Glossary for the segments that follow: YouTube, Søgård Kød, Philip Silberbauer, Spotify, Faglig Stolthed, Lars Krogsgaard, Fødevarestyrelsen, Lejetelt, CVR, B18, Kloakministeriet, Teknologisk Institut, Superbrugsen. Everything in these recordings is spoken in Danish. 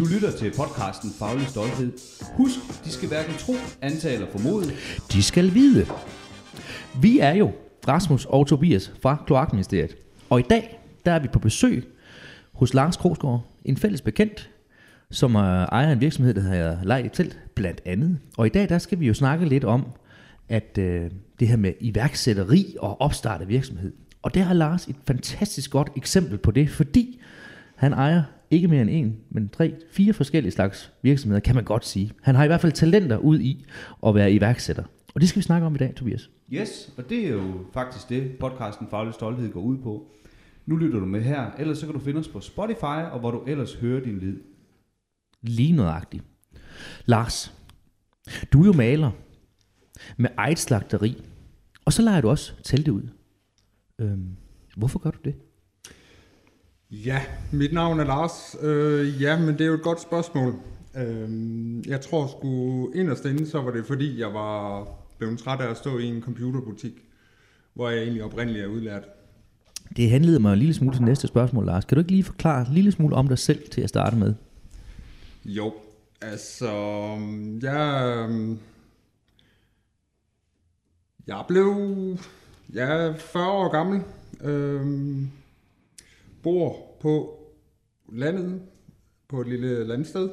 Du lytter til podcasten Faglig Stolthed. Husk, de skal hverken tro, antage eller formode. De skal vide. Vi er jo Rasmus og Tobias fra Kloakministeriet. Og i dag, der er vi på besøg hos Lars Krogsgaard, en fælles bekendt, som ejer en virksomhed, der hedder Lejetelt, blandt andet. Og i dag, der skal vi jo snakke lidt om, at det her med iværksætteri og opstart af virksomhed. Og der har Lars et fantastisk godt eksempel på det, fordi han ejer ikke mere end en, men 3-4 forskellige slags virksomheder, kan man godt sige. Han har i hvert fald talenter ud i at være iværksætter. Og det skal vi snakke om i dag, Tobias. Yes, og det er jo faktisk det, podcasten Faglig Stolthed går ud på. Nu lytter du med her, ellers så kan du finde os på Spotify, og hvor du ellers hører din lyd. Lige nøjagtigt. Lars, du er jo maler med eget slagteri, og så leger du også teltet ud. Hvorfor gør du det? Ja, mit navn er Lars. Men det er jo et godt spørgsmål. Jeg tror sgu inderst inde, så var det fordi, jeg var blevet træt af at stå i en computerbutik, hvor jeg egentlig oprindeligt er udlært. Det handlede mig en lille smule til næste spørgsmål, Lars. Kan du ikke lige forklare en lille smule om dig selv til at starte med? Jo, altså jeg er 40 år gammel, bor på landet, på et lille landsted.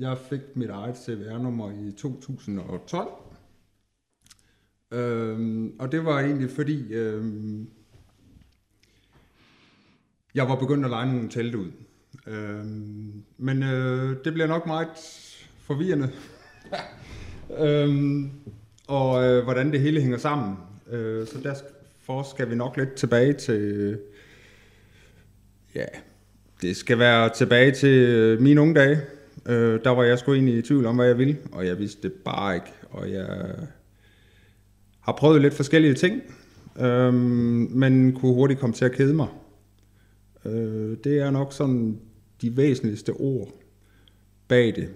Jeg fik mit eget CVR-nummer i 2012, og det var egentlig fordi jeg var begyndt at lege nogle telte ud. Det bliver nok meget forvirrende, og hvordan det hele hænger sammen. Så derfor skal vi nok lidt tilbage til, det skal være tilbage til mine unge dage. Der var jeg sgu egentlig i tvivl om, hvad jeg ville, og jeg vidste det bare ikke. Og jeg har prøvet lidt forskellige ting, men kunne hurtigt komme til at kede mig. Det er nok sådan de væsentligste ord bag det.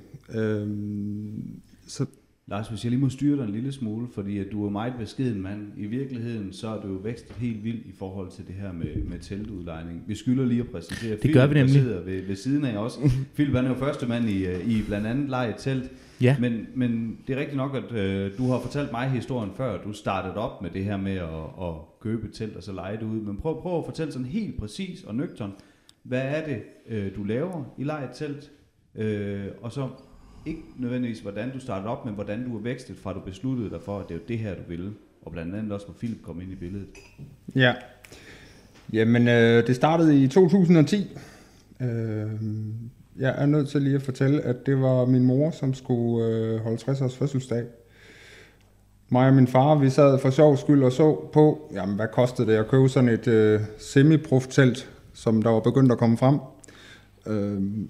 Lars, hvis jeg lige må styre dig en lille smule, fordi at du er meget beskeden mand. I virkeligheden så er du jo vækstet helt vildt i forhold til det her med teltudlejning. Vi skylder lige at præsentere det Philip, gør vi nemlig. Der sidder ved siden af os. Philip er jo første mand i blandt andet Lejetelt. Ja. Men det er rigtigt nok, at du har fortalt mig historien før. Du startede op med det her med at købe telt og så leje det ud. Men prøv at fortælle sådan helt præcis og nøgtern. Hvad er det, du laver i Lejetelt? Og så ikke nødvendigvis, hvordan du startede op, men hvordan du er vækstet fra, du besluttede dig for, at det er det her, du ville. Og blandt andet også, hvor Philip kom ind i billedet. Ja. Jamen, det startede i 2010. Jeg er nødt til lige at fortælle, at det var min mor, som skulle holde 60-års fødselsdag. Mig og min far, vi sad for sjov skyld og så på, jamen, hvad kostede det at købe sådan et semi-prof-telt, som der var begyndt at komme frem.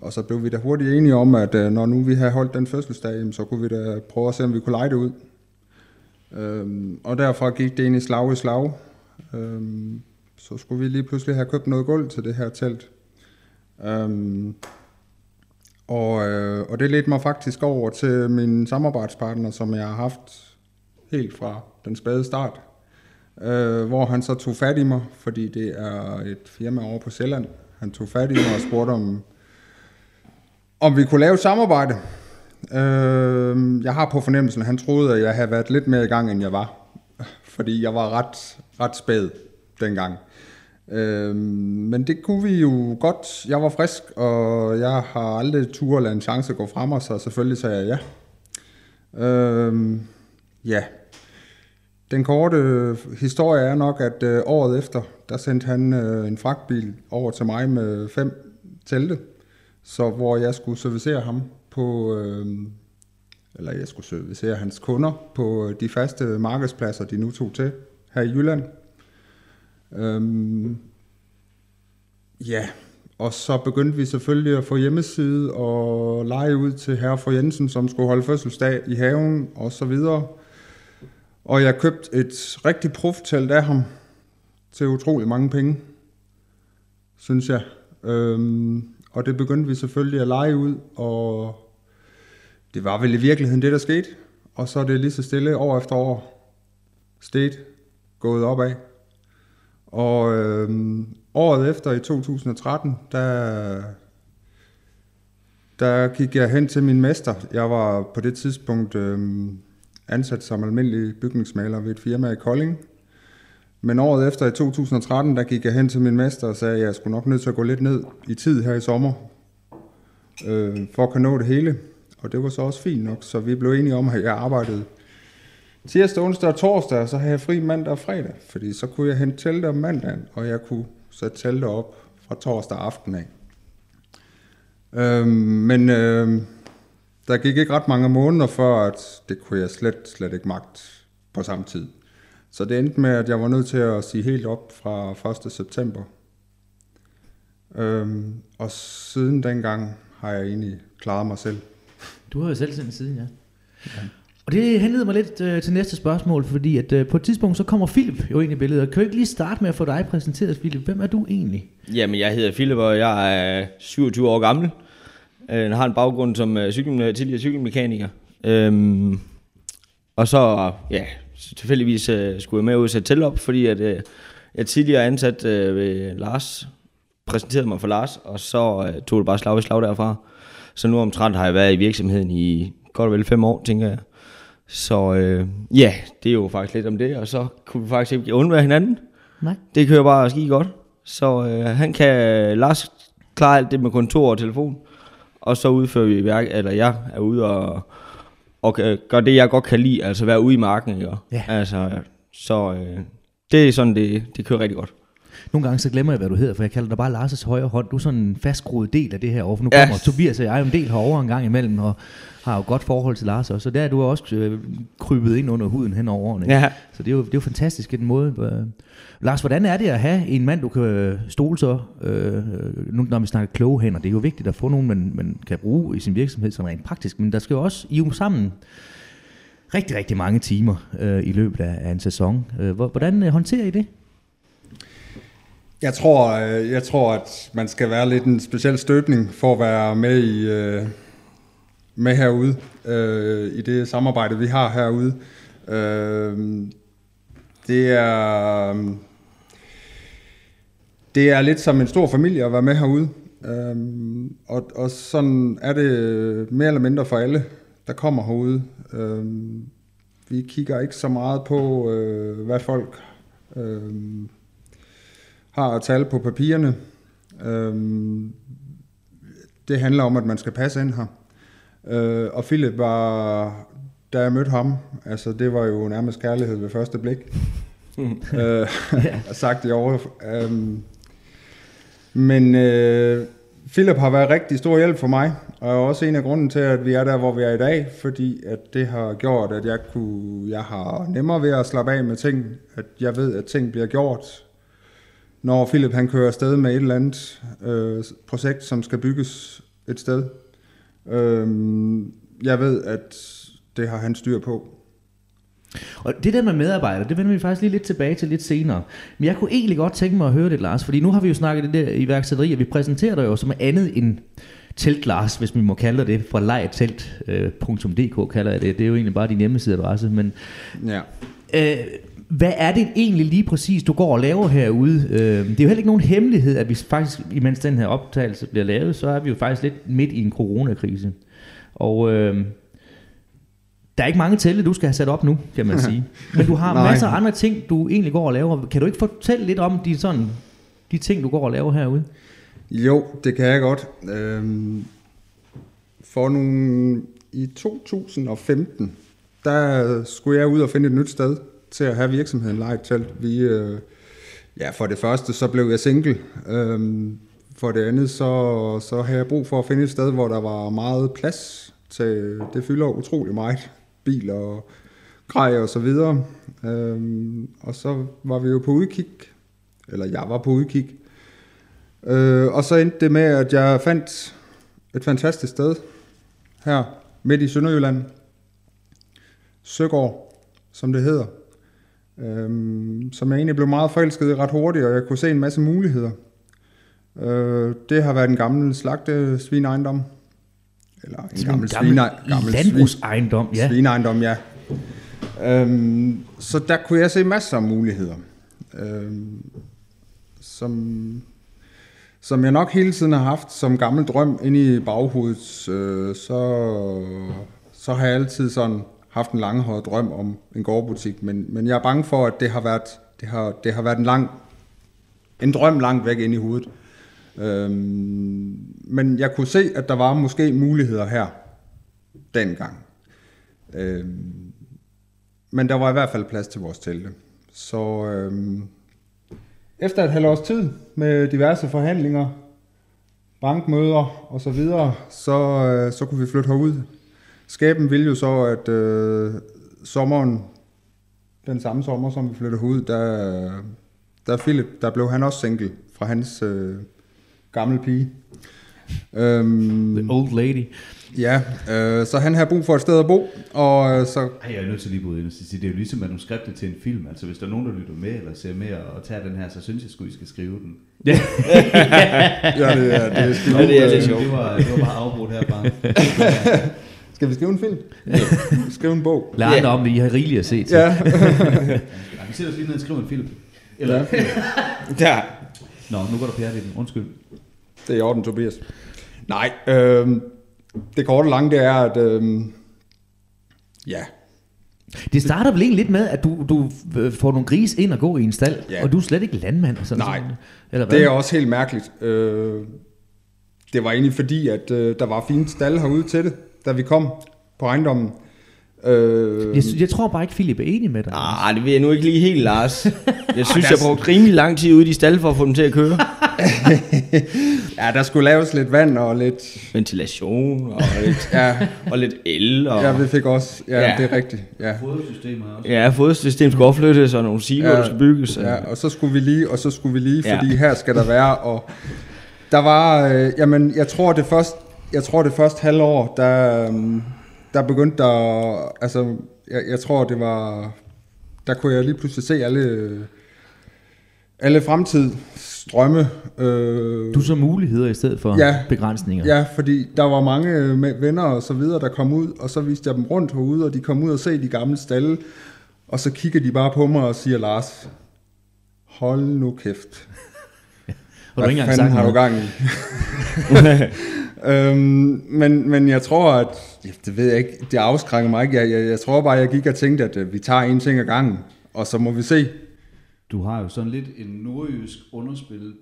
Og så blev vi da hurtigt enige om, at når nu vi havde holdt den fødselsdag, så kunne vi da prøve at se, om vi kunne lege det ud. Og derfra gik det egentlig slag i slag. Så skulle vi lige pludselig have købt noget gulv til det her telt. Og det ledte mig faktisk over til min samarbejdspartner, som jeg har haft helt fra den spæde start. Hvor han så tog fat i mig, fordi det er et firma over på Sjælland. Han tog fat i mig og spurgte, om vi kunne lave et samarbejde. Jeg har på fornemmelsen, at han troede, at jeg havde været lidt mere i gang, end jeg var. Fordi jeg var ret spæd dengang. Men det kunne vi jo godt. Jeg var frisk, og jeg har aldrig tur eller en chance at gå frem, og så selvfølgelig sagde jeg ja. Den korte historie er nok, at året efter, der sendte han en fragtbil over til mig med 5 telte, så hvor jeg skulle servicere ham på, eller jeg skulle servicere hans kunder på de faste markedspladser, de nu tog til her i Jylland. Og så begyndte vi selvfølgelig at få hjemmeside og lege ud til herre fru Jensen, som skulle holde fødselsdag i haven og så videre. Og jeg købte et rigtig proftelt af ham til utrolig mange penge, synes jeg. Og det begyndte vi selvfølgelig at lege ud, og det var vel i virkeligheden det, der skete. Og så er det lige så stille år efter år stedt gået opad. Og året efter, i 2013, der gik jeg hen til min mester. Jeg var på det tidspunkt ansat som almindelig bygningsmaler ved et firma i Kolding. Men året efter, i 2013, der gik jeg hen til min mester og sagde, at jeg skulle nok nødt til at gå lidt ned i tid her i sommer, for at kunne nå det hele. Og det var så også fint nok, så vi blev enige om, at jeg arbejdede tirsdag, onsdag og torsdag, og så havde jeg fri mandag og fredag. Fordi så kunne jeg hente teltet om mandagen, og jeg kunne sætte teltet op fra torsdag aften af. Der gik ikke ret mange måneder før, at det kunne jeg slet ikke magte på samme tid. Så det endte med, at jeg var nødt til at sige helt op fra 1. september. Og siden dengang har jeg egentlig klaret mig selv. Du har jo selv sendt siden, ja. Og det henleder mig lidt til næste spørgsmål, fordi at på et tidspunkt så kommer Philip jo ind i billedet. Kan vi ikke lige starte med at få dig præsenteret, Philip? Hvem er du egentlig? Jamen, jeg hedder Philip, og jeg er 27 år gammel. Jeg har en baggrund som tidligere cykelmekaniker. Og så, ja, tilfældigvis skulle jeg med ud og sætte telt op, fordi at, jeg tidligere ansat ved Lars, præsenterede mig for Lars, og så tog det bare slag i slag derfra. Så nu omtrent har jeg været i virksomheden i godt og vel 5 år, tænker jeg. Så ja, det er jo faktisk lidt om det, og så kunne vi faktisk ikke undvære hinanden. Nej. Det kører bare skide godt. Så han kan, Lars klarer alt det med kontor og telefon, og så udfører vi værk, eller jeg er ude og gør det, jeg godt kan lide, altså være ude i marken, ikke? Ja. Altså, så det er sådan, det kører rigtig godt. Nogle gange så glemmer jeg, hvad du hedder, for jeg kalder dig bare Lars' højre hånd. Du er sådan en fastgroet del af det her over, for nu kommer Tobias og jeg jo en del herovre en gang imellem, og har jo godt forhold til Lars også. Så der er du også krybet ind under huden hen over årene. Ja. Så det er jo fantastisk i den måde. Lars, hvordan er det at have en mand, du kan stole så, når vi snakker kloge hænder? Det er jo vigtigt at få nogen, man kan bruge i sin virksomhed sådan rent praktisk, men der skal jo også i sammen rigtig, rigtig mange timer i løbet af en sæson. Hvordan håndterer I det? Jeg tror, at man skal være lidt en speciel støbning for at være med herude, i det samarbejde, vi har herude. Det er lidt som en stor familie at være med herude, og sådan er det mere eller mindre for alle, der kommer herude. Vi kigger ikke så meget på, hvad folk har at tale på papirerne. Det handler om, at man skal passe ind her. Og Philip var, da jeg mødte ham, altså det var jo nærmest kærlighed ved første blik. Sagt i år. Men Philip har været rigtig stor hjælp for mig, og er også en af grunden til, at vi er der, hvor vi er i dag, fordi at det har gjort, at jeg har nemmere ved at slappe af med ting, at jeg ved, at ting bliver gjort. Når Philip han kører afsted med et eller andet projekt, som skal bygges et sted. Jeg ved, at det har han styr på. Og det der med medarbejdere, det vender vi faktisk lige lidt tilbage til lidt senere. Men jeg kunne egentlig godt tænke mig at høre det, Lars, fordi nu har vi jo snakket det der iværksætteri, og vi præsenterer dig jo som andet end teltglas, hvis vi må kalde det, fra lejetelt.dk kalder jeg det. Det er jo egentlig bare din hjemmesideadresse, men... Ja. Hvad er det egentlig lige præcis, du går og laver herude? Det er jo heller ikke nogen hemmelighed, at vi faktisk, imens den her optagelse bliver lavet, så er vi jo faktisk lidt midt i en coronakrise. Og der er ikke mange tælle, du skal have sat op nu, kan man sige. Men du har masser af andre ting, du egentlig går og laver. Kan du ikke fortælle lidt om de ting, du går og laver herude? Jo, det kan jeg godt. I 2015, der skulle jeg ud og finde et nyt sted til at have virksomheden Lejetelt. For det første, så blev jeg single. For det andet, så havde jeg brug for at finde et sted, hvor der var meget plads til, det fylder utrolig meget, biler og grej og så videre. Og så var vi jo på udkig, eller jeg var på udkig. Og så endte det med, at jeg fandt et fantastisk sted her midt i Sønderjylland. Søgård, som det hedder. Som jeg egentlig blev meget forelsket i ret hurtigt, og jeg kunne se en masse muligheder. Det har været en gammel slagtesvineejendom. Eller en gammel landbrugsejendom, ja. Svineejendom, ja. Så der kunne jeg se masser af muligheder. som jeg nok hele tiden har haft som gammel drøm inde i baghovedet, så har jeg altid sådan haft en langhåret drøm om en gårdbutik, men jeg er bange for, at det har været en drøm langt væk inde i hovedet. Men jeg kunne se, at der var måske muligheder her dengang. Men der var i hvert fald plads til vores telte. Så efter et halvårs tid med diverse forhandlinger, bankmøder og så videre, så kunne vi flytte herud. Skæben ville jo så, at den samme sommer, som vi flyttede herud, der Philip, der blev han også single fra hans gamle pige. The old lady. Ja, så han har brug for et sted at bo, og så... Jeg er nødt til lige bryde ind og sige, det er jo ligesom manuskriptet til en film. Altså, hvis der er nogen, der lytter med eller ser med og tager den her, så synes jeg sgu, I skal skrive den. Ja, det er sgu... Det var bare afbrudt her, bare. Skal vi skrive en film? Ja. Skrive en bog? Lad andre om det, I har rigeligt at se til. Ja. Vi sidder os lige ned og skriver en film. Eller en film. Ja. Nå, nu går der pære lidt. Undskyld. Det er i orden, Tobias. Nej, det korte lange, det er, at... Det starter vel egentlig lidt med, at du får nogle gris ind og gå i en stald, og du er slet ikke landmand. Og sådan. Nej, sådan. Eller hvad? Det er også helt mærkeligt. Det var egentlig fordi, at der var fine stalle herude til det, da vi kom på ejendommen. Jeg tror bare ikke, Philip er enig med dig. Nej, det vil jeg nu ikke lige helt, Lars. Jeg synes, jeg brugte rimelig lang tid ude i de stalle for at få dem til at køre. Ja, der skulle laves lidt vand og lidt... ventilation og lidt, og lidt el. Og... Ja, vi fik også. Ja, det er rigtigt. Ja. Fodsystemet også. Ja, fodsystemet skulle opflyttes, og nogle siloer, der skulle bygges. Ja, og så skulle vi lige, fordi her skal der være. Og der var... Jeg tror det første halvår, der begyndte der... Altså, jeg tror, det var... Der kunne jeg lige pludselig se alle fremtidsdrømme. Du så muligheder i stedet for begrænsninger. Ja, fordi der var mange venner og så videre, der kom ud, og så viste jeg dem rundt herude, og de kom ud og se de gamle stalle, og så kigger de bare på mig og siger, Lars, hold nu kæft. Hvad fanden har du gang i? Men jeg tror, at... Det ved jeg ikke. Det afskrækker mig ikke. Jeg tror bare, jeg gik og tænkte, at vi tager en ting ad gangen, og så må vi se. Du har jo sådan lidt en nordjysk underspillet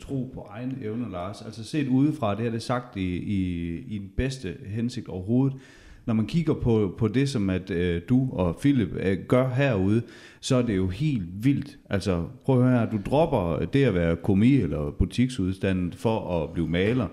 tro på egne evner, Lars. Altså set udefra, det her det er sagt i den bedste hensigt overhovedet. Når man kigger på det, som at du og Philip gør herude, så er det jo helt vildt. Altså prøv at høre, du dropper det at være komi eller butiksudstand for at blive maler.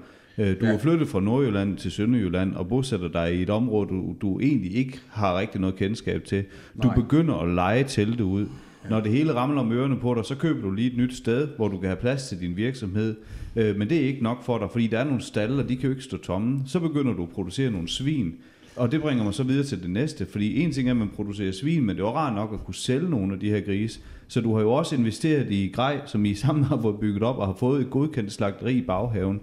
Du har flyttet fra Nordjylland til Sønderjylland og bosætter dig i et område, du egentlig ikke har rigtig noget kendskab til. Du begynder at lege teltet ud. Når det hele ramler om ørerne på dig, så køber du lige et nyt sted, hvor du kan have plads til din virksomhed. Men det er ikke nok for dig, fordi der er nogle stalle, og de kan jo ikke stå tomme. Så begynder du at producere nogle svin. Og det bringer mig så videre til det næste, fordi en ting er, at man producerer svin, men det er jo rart nok at kunne sælge nogle af de her grise. Så du har jo også investeret i grej, som I sammen har fået bygget op og har fået et godkendt slagteri i baghaven.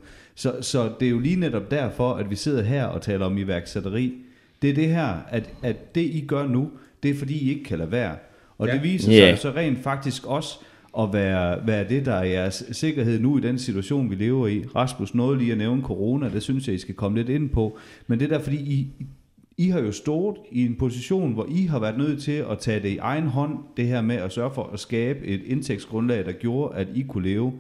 Så det er jo lige netop derfor, at vi sidder her og taler om iværksætteri. Det er det her, at det I gør nu, det er fordi I ikke kan lade være. Og det viser sig så rent faktisk også at være det, der er jeres sikkerhed nu i den situation, vi lever i. Rasmus nåede lige at nævne corona, det synes jeg, I skal komme lidt ind på. Men det er der, fordi I har jo stået i en position, hvor I har været nødt til at tage det i egen hånd, det her med at sørge for at skabe et indtægtsgrundlag, der gjorde, at I kunne leve.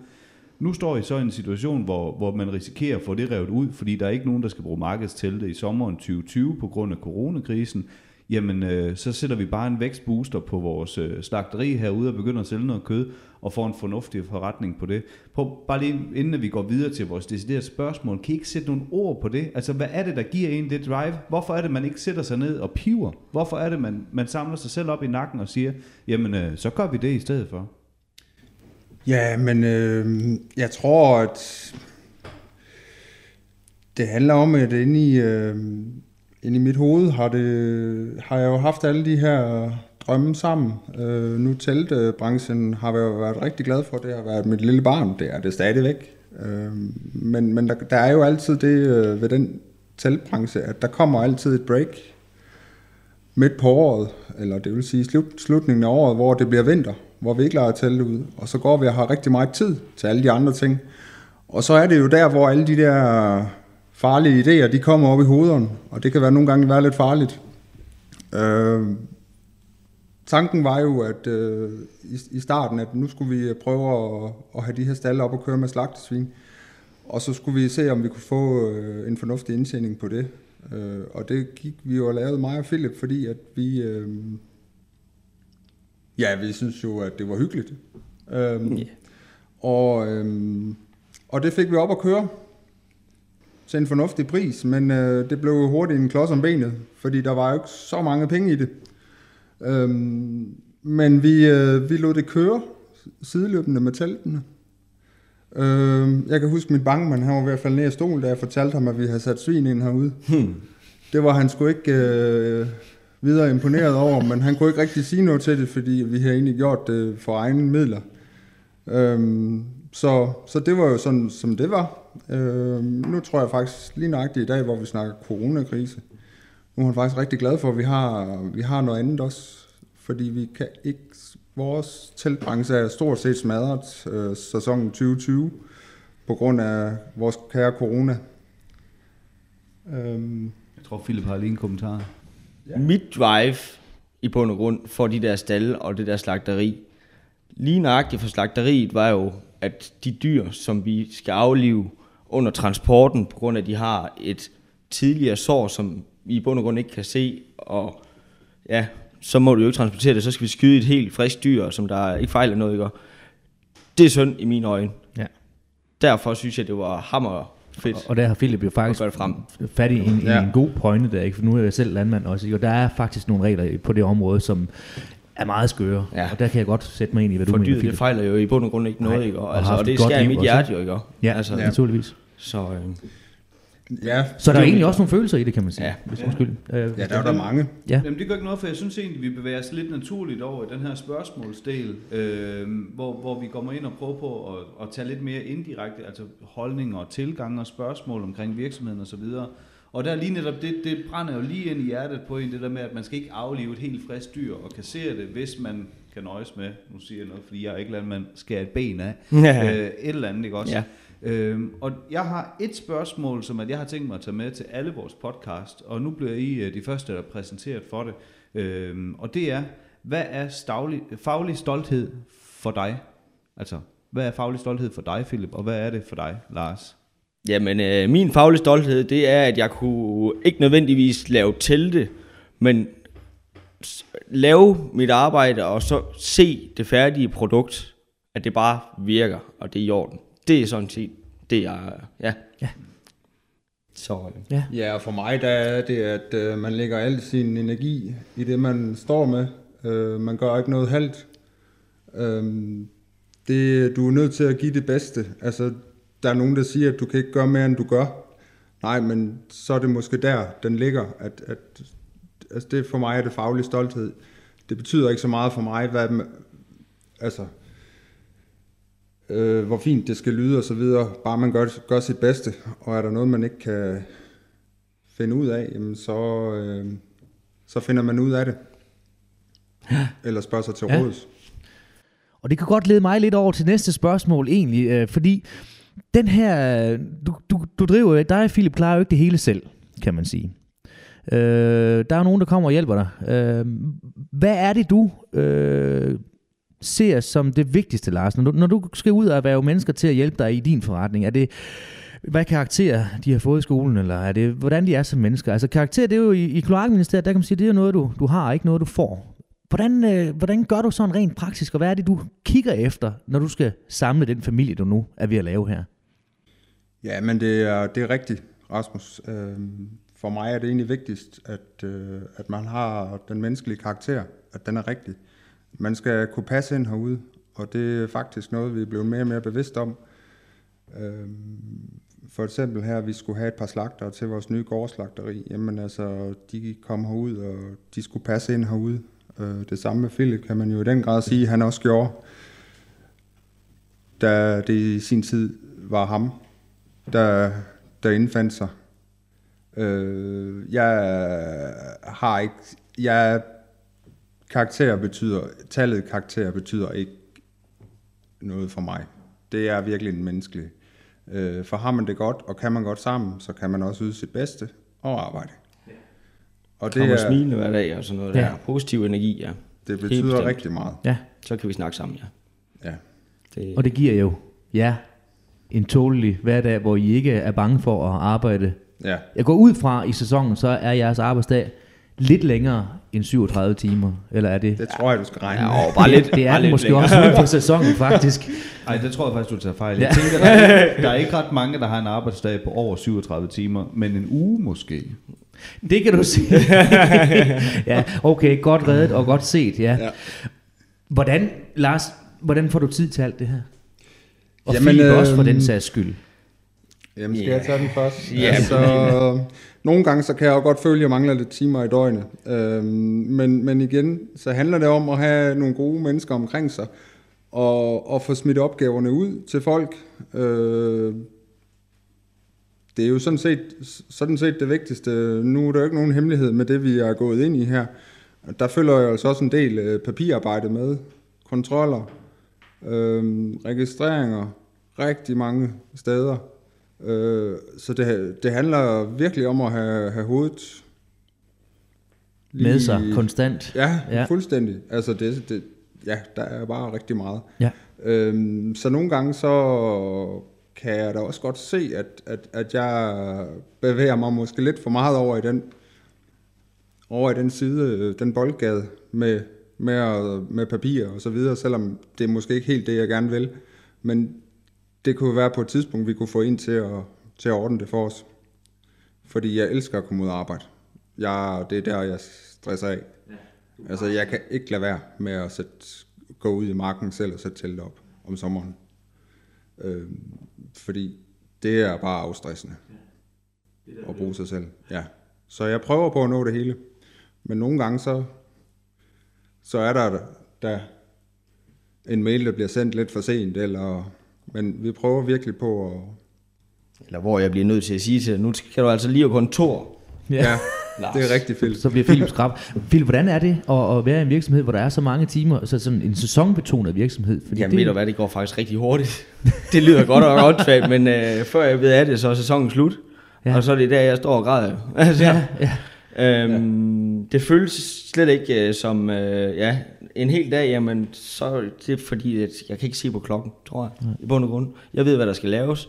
Nu står I så i en situation, hvor man risikerer at få det revet ud, fordi der er ikke nogen, der skal bruge markedstelte i sommeren 2020 på grund af coronakrisen. Jamen, så sætter vi bare en vækstbooster på vores slagteri herude og begynder at sælge noget kød og får en fornuftig forretning på det. Prøv bare lige, inden vi går videre til vores deciderede spørgsmål, kan I ikke sætte nogle ord på det? Altså, hvad er det, der giver en det drive? Hvorfor er det, man ikke sætter sig ned og piver? Hvorfor er det, man samler sig selv op i nakken og siger, jamen, så gør vi det i stedet for? Ja, men jeg tror, at det handler om, at inde i... Inde i mit hoved har jeg jo haft alle de her drømme sammen. Nu teltbranchen har jeg jo været rigtig glad for. Det har været mit lille barn. Det er det stadigvæk. Men der er jo altid det ved den teltbranche, at der kommer altid et break midt på året. Eller det vil sige slutningen af året, hvor det bliver vinter. hvor vi ikke leger teltet ud, og så går vi og har rigtig meget tid til alle de andre ting. Og så er det jo der, hvor alle de der farlige idéer, de kommer op i hovederne, og det kan være nogle gange være lidt farligt. Tanken var jo, at i starten, at nu skulle vi prøve at have de her stalle op og køre med slagtesvin, og så skulle vi se, om vi kunne få en fornuftig indtjening på det. Og det gik vi jo og lavede, mig og Philip, fordi at vi synes jo, at det var hyggeligt. Yeah. Og det fik vi op at køre til en fornuftig pris, men det blev hurtigt en klods om benet, fordi der var jo ikke så mange penge i det. Men vi lod det køre sideløbende med teltene. Jeg kan huske, min bankmand, han var ved at falde ned af stolen, da jeg fortalte ham, at vi havde sat svin ind herude. Det var han sgu ikke videre imponeret over, men han kunne ikke rigtig sige noget til det, fordi vi havde egentlig gjort det for egne midler. Så det var jo sådan, som det var. Nu tror jeg faktisk lige nøjagtigt i dag, hvor vi snakker coronakrise, nu er han faktisk rigtig glad for, at vi har noget andet også, fordi vi kan ikke. Vores teltbranche er stort set smadret sæsonen 2020 på grund af vores kære corona. Jeg tror, Philip har lige en kommentar. Ja. Mit drive i bund og grund for de der stalle og det der slagteri, lige nøjagtigt for slagteriet, var jo, at de dyr, som vi skal aflive under transporten, på grund af, at de har et tidligere sår, som vi i bund og grund ikke kan se, og ja, så må du jo ikke transportere det, så skal vi skyde et helt frisk dyr, som der ikke fejler noget, ikke? Det er synd i mine øjne. Ja. Derfor synes jeg, det var hammer fedt. Og der har Philip jo faktisk fat i en god pointe der, ikke? For nu er jeg selv landmand også, ikke? Og der er faktisk nogle regler på det område, som er meget skøre, ja. Og der kan jeg godt sætte mig ind i, hvad for du mener. For dyret, det fejler jo i bund og grund ikke noget, ikke? Og det skærer i mit hjerte jo, ikke? Ja, altså, ja, naturligvis. Så ja, så der er egentlig også nogle følelser i det, kan man sige. Ja, ja, der er der mange. Ja. Jamen, det gør ikke noget, for jeg synes egentlig, vi bevæger os lidt naturligt over i den her spørgsmålsdel, hvor vi kommer ind og prøver på at tage lidt mere indirekte, altså holdninger og tilgange og spørgsmål omkring virksomheden og så videre. Og der er lige netop det brænder jo lige ind i hjertet på en, det der med, at man skal ikke aflive et helt frisk dyr og kassere det, hvis man kan nøjes med, nu siger jeg noget, fordi jeg er ikke lader, man skærer et ben af, et eller andet, ikke også? Ja. Og jeg har et spørgsmål, som at jeg har tænkt mig at tage med til alle vores podcast, og nu bliver I de første, der præsenteret for det. Og det er, hvad er faglig stolthed for dig? Altså, hvad er faglig stolthed for dig, Philip, og hvad er det for dig, Lars? Jamen, min faglige stolthed, det er, at jeg kunne ikke nødvendigvis lave telte, men lave mit arbejde og så se det færdige produkt, at det bare virker, og det er i orden. Det er sådan set, det er, ja. Så, ja. Ja, og for mig der er det, at man lægger al sin energi i det, man står med. Man gør ikke noget halvt. Du er nødt til at give det bedste. Altså, der er nogen, der siger, at du kan ikke gøre mere, end du gør. Nej, men så er det måske der, den ligger. Altså, det for mig er det faglige stolthed. Det betyder ikke så meget for mig, hvor fint det skal lyde og så videre, bare man gør sit bedste, og er der noget, man ikke kan finde ud af, jamen så finder man ud af det, eller spørger sig til råds. Og det kan godt lede mig lidt over til næste spørgsmål egentlig, fordi den her, du driver, dig Philip klarer jo ikke det hele selv, kan man sige. Der er nogen, der kommer og hjælper dig. Hvad er det, du ser som det vigtigste, Lars, når du skal ud og være mennesker til at hjælpe dig i din forretning? Er det, hvad karakterer de har fået i skolen, eller er det, hvordan de er som mennesker? Altså karakterer, det er jo i Kloakministeriet, der kan man sige, det er noget, du har, ikke noget, du får. Hvordan gør du sådan rent praktisk, og hvad er det, du kigger efter, når du skal samle den familie, du nu er ved at lave her? Ja, men det er rigtigt, Rasmus. For mig er det egentlig vigtigst, at man har den menneskelige karakter, at den er rigtig. Man skal kunne passe ind herude, og det er faktisk noget, vi er blevet mere og mere bevidst om. For eksempel her, vi skulle have et par slagtere til vores nye gårdslagteri. Jamen altså, de kom herud, og de skulle passe ind herude. Det samme med Philip, kan man jo i den grad sige, han også gjorde, da det i sin tid var ham, der indfandt sig. Karakter betyder, tallet karakter betyder ikke noget for mig. Det er virkelig en menneskelig. For har man det godt, og kan man godt sammen, så kan man også yde sit bedste og arbejde. Og det er smilende hver dag og sådan noget der. Positiv energi, ja. Det betyder rigtig meget. Ja. Så kan vi snakke sammen, ja. Ja. Det... Og det giver jo en tålelig hverdag, hvor I ikke er bange for at arbejde. Ja. Jeg går ud fra i sæsonen, så er jeres arbejdsdag lidt længere end 37 timer, eller er det? Det tror jeg, du skal regne med. Bare lidt. Det er bare lidt måske længere. Også uden for sæsonen, faktisk. Nej, det tror jeg faktisk, du tager fejl. Jeg tænker, der er ikke ret mange, der har en arbejdsdag på over 37 timer, men en uge måske. Det kan du sige. Okay, godt reddet og godt set, ja. Hvordan, Lars, hvordan får du tid til alt det her? Og Philip også for den sags skyld. Jamen, skal jeg tage den først? Så nogle gange så kan jeg jo godt føle, at jeg mangler lidt timer i døgnet. Men igen, så handler det om at have nogle gode mennesker omkring sig, og få smidt opgaverne ud til folk. Det er jo sådan set det vigtigste. Nu er der jo ikke nogen hemmelighed med det, vi er gået ind i her. Der følger jo altså også en del papirarbejde med. Kontroller, registreringer, rigtig mange steder. Så det handler virkelig om at have hovedet lige med sig konstant. Ja, fuldstændig. Altså der er bare rigtig meget. Ja. Så nogle gange så kan jeg da også godt se, at jeg bevæger mig måske lidt for meget over i den side, den boldgade med papir og så videre, selvom det er måske ikke helt det, jeg gerne vil. Men det kunne være på et tidspunkt, vi kunne få en til at ordne det for os. Fordi jeg elsker at komme ud og arbejde. Det er der, jeg stresser af. Altså, jeg kan ikke lade være med at gå ud i marken selv og sætte teltet op om sommeren. Fordi det er bare afstressende at bruge sig selv. Ja. Så jeg prøver på at nå det hele. Men nogle gange så er der en mail, der bliver sendt lidt for sent, eller... Men vi prøver virkelig på at... Eller hvor jeg bliver nødt til at sige til dig, nu kan du altså lige på en tur. Ja, det er rigtig Philip. Så bliver Philip skrab. Philip, hvordan er det at være i en virksomhed, hvor der er så mange timer, så sådan en sæsonbetonet virksomhed? Fordi jamen ved du hvad, det går faktisk rigtig hurtigt. Det lyder godt og godt, men før jeg ved af det, så er sæsonen slut. Ja. Og så er det der, jeg står og græder. Altså, det føles slet ikke som en hel dag, jamen så det er fordi at jeg kan ikke se på klokken, tror jeg. Nej. I bund og grund. Jeg ved hvad der skal laves,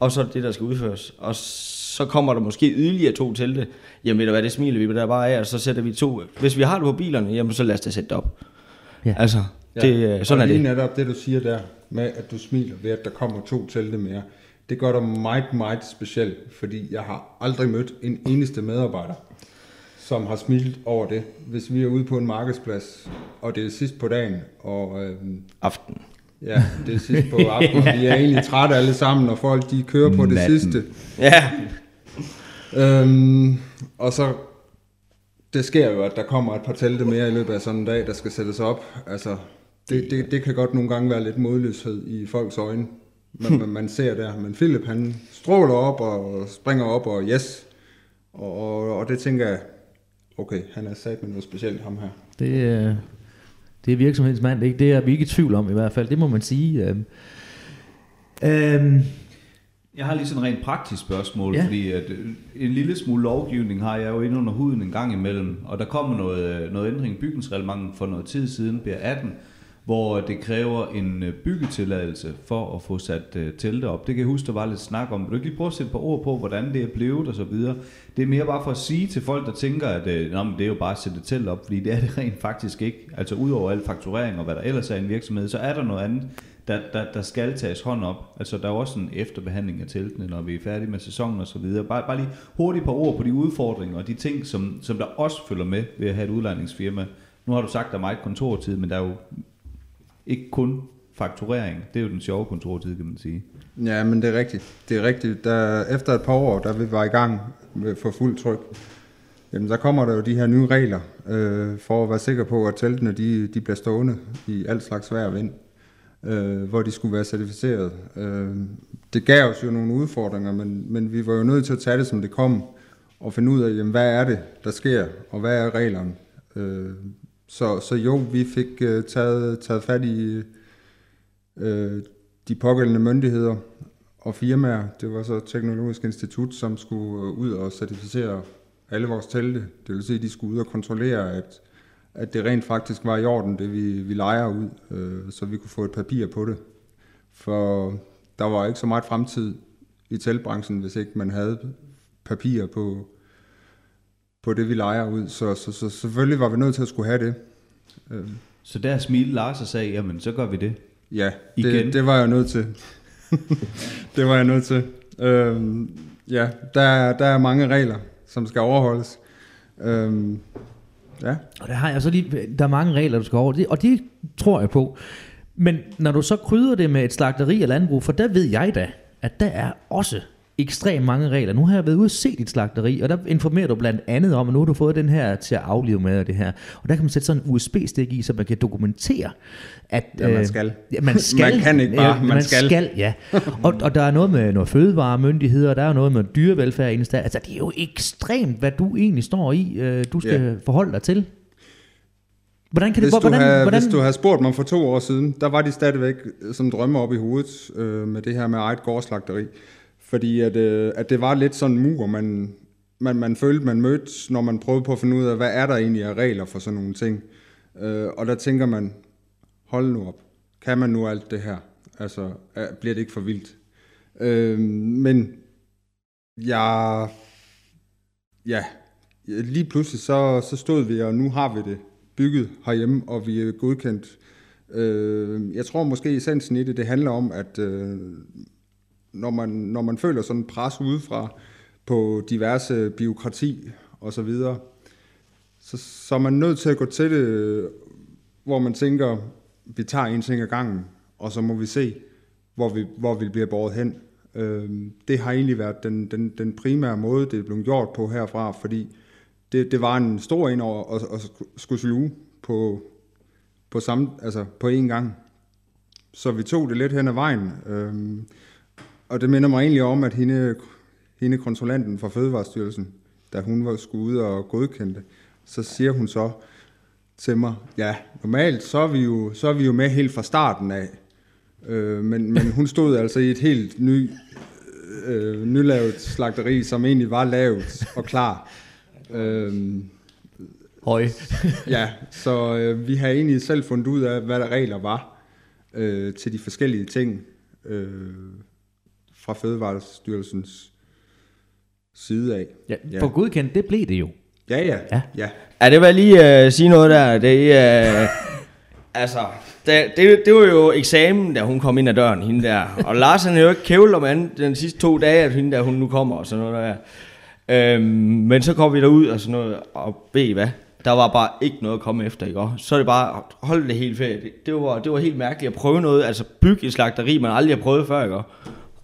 og så det der skal udføres, og så kommer der måske yderligere to til det. Jamen ved du hvad, det smiler vi der bare af, og så sætter vi to. Hvis vi har det på bilerne, jamen så lad os da sætte det op. Ja. Altså det, sådan og er det. Og lige netop det du siger der med at du smiler ved at der kommer to til det mere, det gør dig meget meget specielt, fordi jeg har aldrig mødt en eneste medarbejder som har smilt over det. Hvis vi er ude på en markedsplads, og det er sidst på dagen, og... aften. Ja, det er sidst på aften, vi er egentlig trætte alle sammen, og folk de kører på det sidste. Ja. Og så, det sker jo, at der kommer et par telte mere i løbet af sådan en dag, der skal sættes op. Altså, det kan godt nogle gange være lidt modløshed i folks øjne, man ser der. Men Philip, han stråler op, og springer op, og yes. Og det tænker jeg, okay, han er sat med noget specielt, ham her. Det er virksomhedens mand, ikke? Det er vi ikke i tvivl om i hvert fald, det må man sige. Jeg har lige sådan et rent praktisk spørgsmål, fordi at en lille smule lovgivning har jeg jo inde under huden en gang imellem, og der kommer noget ændring i bygningsreglementet for noget tid siden, B18, hvor det kræver en byggetilladelse for at få sat telte op. Det kan jeg huske, der var lidt snak om. Vil du ikke lige prøve at sætte et par ord på, hvordan det er blevet og så videre? Det er mere bare for at sige til folk, der tænker, at det er jo bare at sætte telt op, fordi det er det rent faktisk ikke. Altså udover al fakturering og hvad der ellers er i en virksomhed, så er der noget andet, der skal tages hånd op. Altså der er også en efterbehandling af teltene, når vi er færdige med sæsonen og så videre. Bare lige hurtigt et par ord på de udfordringer og de ting, som der også følger med ved at have et udlejningsfirma. Nu har du sagt, der er meget kontortid, men der er jo ikke kun fakturering. Det er jo den sjove kontortid, kan man sige. Ja, men det er rigtigt. Det er rigtigt. Efter et par år, da vi var i gang for fuld tryk, jamen, der kommer der jo de her nye regler for at være sikker på, at teltene de bliver stående i alt slags vejr og vind, hvor de skulle være certificeret. Det gav os jo nogle udfordringer, men vi var jo nødt til at tage det, som det kom, og finde ud af, jamen, hvad er det, der sker, og hvad er reglerne. Så jo, vi fik taget fat i de pågældende myndigheder og firmaer. Det var så Teknologisk Institut, som skulle ud og certificere alle vores telte. Det vil sige, at de skulle ud og kontrollere, at det rent faktisk var i orden, det vi lejer ud, så vi kunne få et papir på det. For der var ikke så meget fremtid i teltbranchen, hvis ikke man havde papirer på det, vi lejer ud. Så selvfølgelig var vi nødt til at skulle have det. Så der smilte Lars og sagde, jamen så gør vi det. Ja, det var jeg nødt til. Det var jeg nødt til. Ja, der er mange regler, som skal overholdes. Ja. Og der er mange regler, du skal overholde, og det tror jeg på. Men når du så krydder det med et slagteri eller landbrug, for der ved jeg da, at der er også ekstremt mange regler. Nu har jeg været ude og set et slagteri, og der informerer du blandt andet om, at nu har du fået den her til at aflive med og det her. Og der kan man sætte sådan en USB-stik i, så man kan dokumentere, at... Ja, man skal. Man kan ikke bare, man skal. Ja. Og der er noget med noget fødevaremyndigheder, og der er noget med dyrevelfærd. Altså, det er jo ekstremt, hvad du egentlig står i, du skal forholde dig til. Hvis du havde spurgt mig for 2 år siden, der var de stadigvæk som drømmer op i hovedet med det her med eget gårdslagteri. Fordi at det var lidt sådan en mur, man følte, man mødte, når man prøvede på at finde ud af, hvad er der egentlig af regler for sådan nogle ting. Og der tænker man, hold nu op, kan man nu alt det her? Altså, bliver det ikke for vildt? Men lige pludselig så stod vi, og nu har vi det bygget herhjemme, og vi er godkendt. Jeg tror måske essensen i det handler om, at når man føler sådan en pres udefra på diverse bureaukrati og så videre, så er man nødt til at gå til det, hvor man tænker, vi tager en ting ad gangen, og så må vi se, hvor vi bliver båret hen. Det har egentlig været den primære måde, det er blevet gjort på herfra, fordi det var en stor en over at skulle sluge på én gang. Så vi tog det lidt hen ad vejen. Og det minder mig egentlig om, at hende kontrollanten fra Fødevarestyrelsen, da hun var skulle ud og godkendte, så siger hun så til mig, ja, normalt så er vi jo med helt fra starten af. Men hun stod altså i et helt nylavet slagteri, som egentlig var lavet og klar. Høj. Ja, så vi har egentlig selv fundet ud af, hvad der regler var til de forskellige ting fra Fødevarestyrelsens side af. Ja. For godkendt, det blev det jo. Ja. Ja, det var lige sige noget der. Det var jo eksamen, da hun kom ind ad døren, hende der. Og Lars han er jo ikke kævlet om andet den sidste 2 dage, at hende der, hun nu kommer og sådan noget der. Men så kom vi derud og sådan noget, og ved I hvad, der var bare ikke noget at komme efter, ikke? Så er det bare, hold det helt fedt. Det var helt mærkeligt at prøve noget, altså bygge et slagteri, man aldrig har prøvet før, ikke?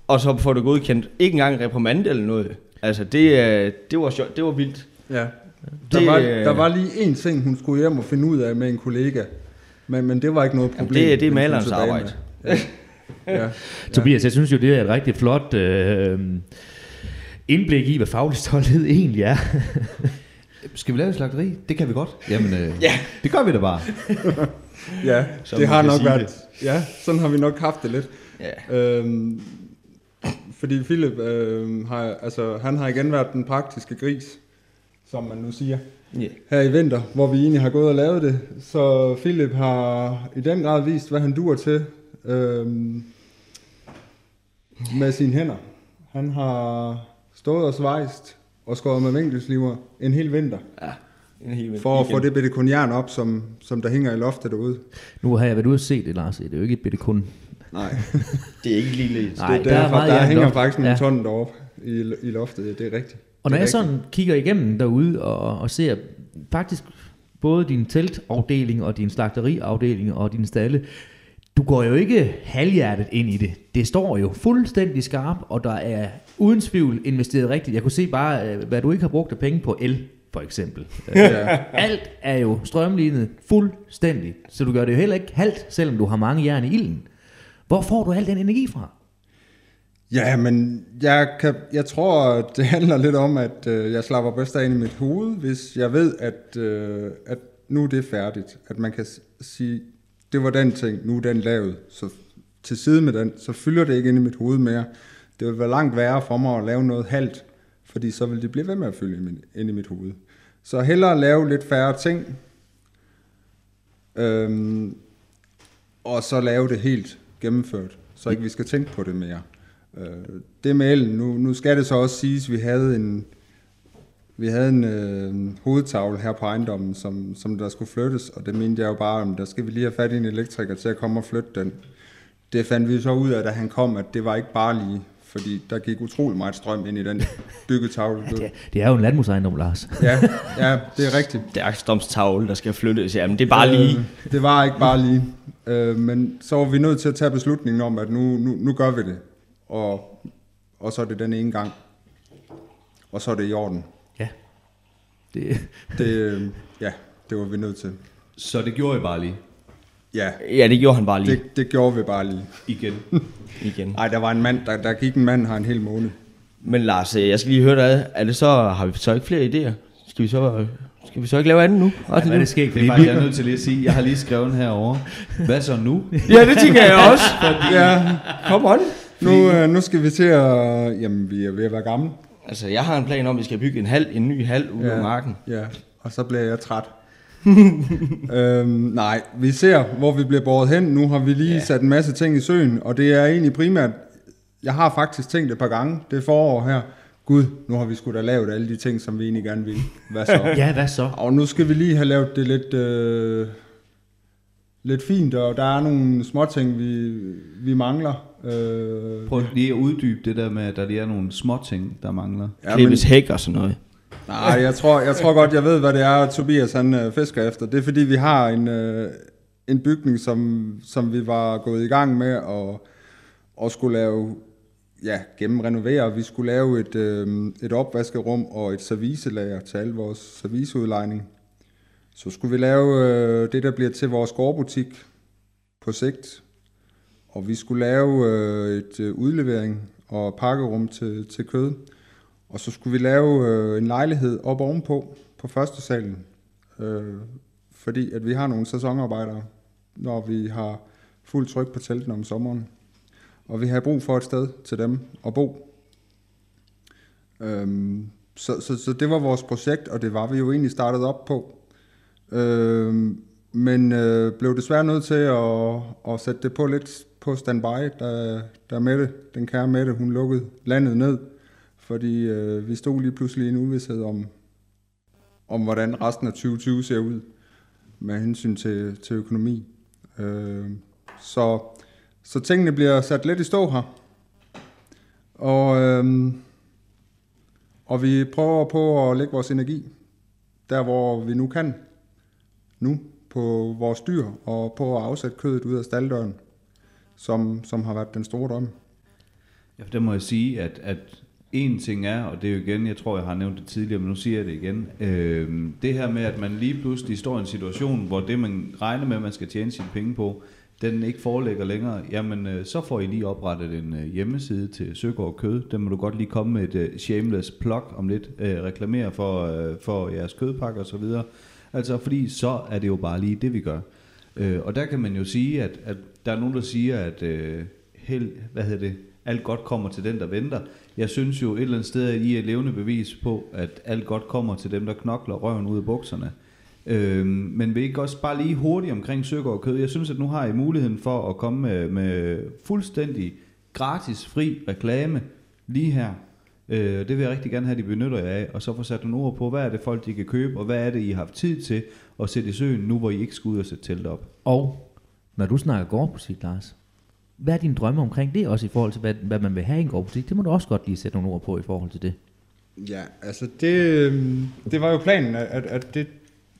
Og så får det godkendt, ikke engang reprimand eller noget. Altså det var sjovt, det var vildt. Ja. Der var lige én ting, hun skulle hjem og finde ud af med en kollega, men det var ikke noget problem. Jamen det er malerens arbejde. Ja. Tobias, jeg synes jo, det er et rigtig flot... indblik i, hvad faglig stolthed egentlig er. Skal vi lave et slagteri? Det kan vi godt. Jamen, det gør vi da bare. Ja, det har nok været. Det. Ja, sådan har vi nok haft det lidt. Ja. Fordi Philip, han har igen været den praktiske gris, som man nu siger, her i vinter, hvor vi egentlig har gået og lavet det. Så Philip har i den grad vist, hvad han duer til med sine hænder. Han har... stået og svejst og skåret med vinkelsliver en hel vinter. Ja, en hel vinter. For at få det bitte kun jern op, som der hænger i loftet derude. Nu har jeg været ude og se det, Lars. Det er jo ikke et bitte kun. Nej, det er ikke lille. Nej, det er derfor, der hænger faktisk nogle ton deroppe i loftet. Det er rigtigt. Og når jeg sådan kigger igennem derude og ser faktisk både din teltafdeling og din slagteriafdeling og din stalde, du går jo ikke halvhjertet ind i det. Det står jo fuldstændig skarp, og der er uden tvivl investeret rigtigt. Jeg kunne se bare, hvad du ikke har brugt af penge på el, for eksempel. Alt er jo strømlignet fuldstændig, så du gør det jo heller ikke halvt, selvom du har mange jern i ilden. Hvor får du al den energi fra? Ja, men jeg tror, det handler lidt om, at jeg slapper bedst af ind i mit hoved, hvis jeg ved, at nu er det færdigt. At man kan sige... det var den ting, nu er den lavet, så til side med den, så fylder det ikke ind i mit hoved mere. Det vil være langt værre for mig at lave noget halvt, fordi så vil det blive ved med at fylde ind i mit hoved. Så hellere lave lidt færre ting, og så lave det helt gennemført, så ikke vi skal tænke på det mere. Det med elen, nu skal det så også siges, at vi havde en hovedtavle her på ejendommen, som der skulle flyttes, og det mente jeg jo bare, at der skal vi lige have fat i en elektriker til at komme og flytte den. Det fandt vi så ud af, da han kom, at det var ikke bare lige, fordi der gik utrolig meget strøm ind i den byggetavle. Ja, det er jo en landbrugsejendom, Lars. ja, det er rigtigt. Det er ejendomstavle, der skal flyttes. Jamen, det er bare lige. Det var ikke bare lige. Men så var vi nødt til at tage beslutningen om, at nu gør vi det. Og så er det den ene gang. Og så er det i orden. Ja. Det var vi nødt til. Så det gjorde I bare lige? Ja, det gjorde han bare lige. Det gjorde vi bare lige. Igen. Ej, der var en mand, der gik en mand her en hel måned. Men Lars, jeg skal lige høre dig. Er det så, har vi så ikke flere idéer? Skal vi så ikke lave andet nu? Også ja, det sker ikke. Det er faktisk, jeg er nødt til lige at sige. Jeg har lige skrevet herovre. Hvad så nu? Ja, det tænker jeg også. Kom on. Nu skal vi til at... Jamen, vi er ved at være gamle. Altså, jeg har en plan om, at vi skal bygge en ny hal ude på marken. Ja, og så bliver jeg træt. Nej, vi ser, hvor vi bliver båret hen. Nu har vi lige sat en masse ting i søen, og det er egentlig primært... Jeg har faktisk tænkt et par gange, det er forår her. Gud, nu har vi sgu da lavet alle de ting, som vi egentlig gerne vil. Hvad så? Ja, hvad så? Og nu skal vi lige have lavet det lidt fint, og der er nogle småting, vi mangler. Prøv lige at uddybe det der med, at der lige er nogle småting, der mangler. Ja, klippes hæk og sådan noget. Nej, jeg tror godt, jeg ved, hvad det er, Tobias han fisker efter. Det er, fordi vi har en bygning, som vi var gået i gang med og skulle lave, gennemrenovere. Vi skulle lave et opvaskerum og et servicelager til al vores serviceudlejning. Så skulle vi lave det, der bliver til vores gårdbutik på sigt. Og vi skulle lave et udlevering og pakkerum til kød. Og så skulle vi lave en lejlighed op ovenpå, på første salen. Fordi at vi har nogle sæsonarbejdere, når vi har fuld tryk på teltene om sommeren. Og vi har brug for et sted til dem at bo. Så det var vores projekt, og det var vi jo egentlig startet op på. Men blev desværre nødt til at sætte det på lidt på standby, da Mette, den kære Mette, hun lukkede landet ned. Fordi vi stod lige pludselig i en uvished om hvordan resten af 2020 ser ud med hensyn til økonomi. Så tingene bliver sat lidt i stå her. Og vi prøver på at lægge vores energi der, hvor vi nu kan. Nu på vores dyr og på at afsætte kødet ud af stalddøren, som har været den store drøm. Ja, det må jeg sige, at en ting er, og det er jo igen, jeg tror, jeg har nævnt det tidligere, men nu siger jeg det igen. Det her med, at man lige pludselig står i en situation, hvor det, man regner med, at man skal tjene sine penge på, den ikke foreligger længere, jamen så får I lige oprettet en hjemmeside til Søgård Kød. Den må du godt lige komme med et shameless plug om lidt, reklamere for jeres kødpakker og så videre. Altså, fordi så er det jo bare lige det, vi gør. Og der kan man jo sige, at der er nogen, der siger, at alt godt kommer til den, der venter. Jeg synes jo et eller andet sted, at I er levende bevis på, at alt godt kommer til dem, der knokler røven ud af bukserne. Men vil I også bare lige hurtigt omkring Søgård Kød? Jeg synes, at nu har I muligheden for at komme med fuldstændig gratis, fri reklame lige her. Det vil jeg rigtig gerne have, at I benytter jer af, og så får sat nogle ord på, hvad er det folk, de kan købe, og hvad er det, I har haft tid til at sætte i søen, nu hvor I ikke skal ud og sætte telt op. Og når du snakker gårdbutik, Lars, hvad er dine drømme omkring det, også i forhold til, hvad man vil have i en gårdbutik? Det må du også godt lige sætte nogle ord på i forhold til det. Ja, altså det var jo planen, at det,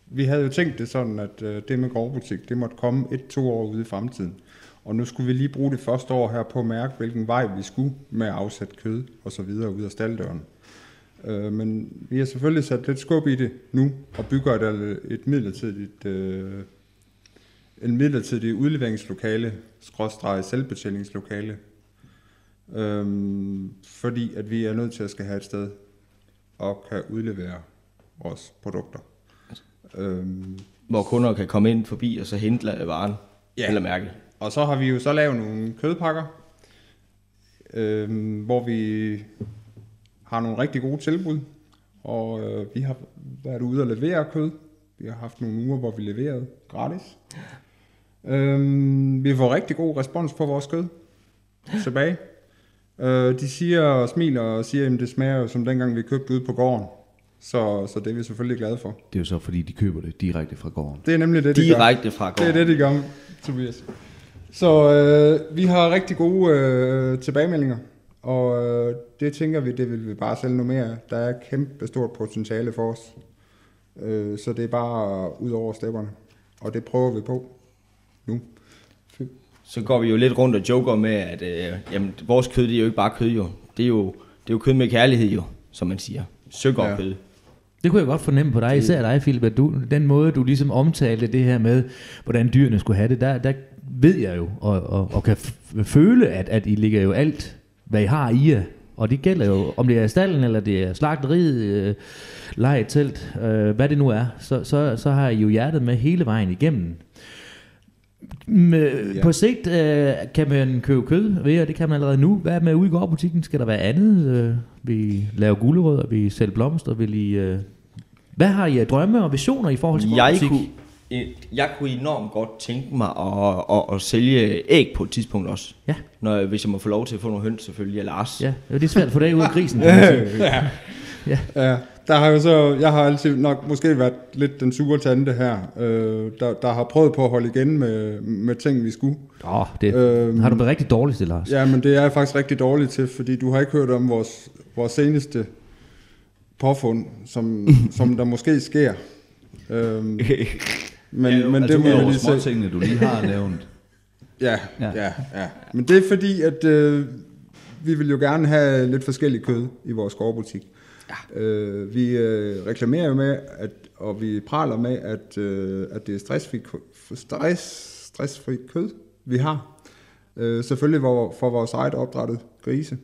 vi havde jo tænkt det sådan, at det med gårdbutik, det måtte komme 1-2 år ude i fremtiden. Og nu skulle vi lige bruge det første år her på at mærke, hvilken vej vi skulle med at afsætte kød og så videre ud af stalddøren. Men vi har selvfølgelig sat lidt skub i det nu, og bygger en midlertidig udleveringslokale, selvbetjeningslokale. Fordi at vi er nødt til at skal have et sted og kan udlevere vores produkter. Hvor kunder kan komme ind forbi og så hente varen eller mærke. Og så har vi jo så lavet nogle kødpakker, hvor vi har nogle rigtig gode tilbud. Og vi har været ude og levere kød. Vi har haft nogle uger, hvor vi leverede gratis. Vi får rigtig god respons på vores kød tilbage. De siger og smiler og siger, at det smager jo som dengang vi købte ude på gården. Så det er vi selvfølgelig glade for. Det er jo så fordi de køber det direkte fra gården. Det er nemlig det, de gør. Direkte fra gården. Det er det, de gør, Tobias. Så vi har rigtig gode tilbagemeldinger. Og det tænker vi, det vil vi bare sælge noget mere. Der er kæmpe stort potentiale for os. Så det er bare ud over stepperne. Og det prøver vi på nu. Så går vi jo lidt rundt og joker med, at jamen, vores kød, det er jo ikke bare kød jo. Det er jo kød med kærlighed jo, som man siger. Søgård Kød. Ja. Det kunne jeg godt fornemme på dig, især dig, Philip, at du, den måde, du ligesom omtalte det her med, hvordan dyrene skulle have det, der ved jeg jo, og kan føle, at I ligger jo alt, hvad I har i jer. Og det gælder jo, om det er stallen, eller det er slagteriet, lejetelt, hvad det nu er, så har I jo hjertet med hele vejen igennem. På sigt kan man købe kød ved, og det kan man allerede nu. Hvad med ude i gårdbutikken? Skal der være andet? Vi laver gulerødder, vi sælger blomster, hvad har I af drømme og visioner i forhold til gårdbutik? Jeg kunne enormt godt tænke mig at sælge æg på et tidspunkt også. Ja. Hvis jeg må få lov til at få nogle høns selvfølgelig, eller as. Ja, det er svært at få det ud af grisen. Ja. Der har jo så, jeg har altid nok måske været lidt den sure tante her, der har prøvet på at holde igen med ting, vi skulle. Det har du været rigtig dårlig til, Lars. Ja, men det er jeg faktisk rigtig dårlig til, fordi du har ikke hørt om vores seneste påfund, som der måske sker. Men altså, det må jo små tingene, du lige har nævnt. Ja. Men det er fordi, at vi vil jo gerne have lidt forskellig kød i vores gårdbutik. Ja. Vi reklamerer jo med, og vi praler med, at det er stressfri kød, vi har. Selvfølgelig for vores eget opdrættet grise.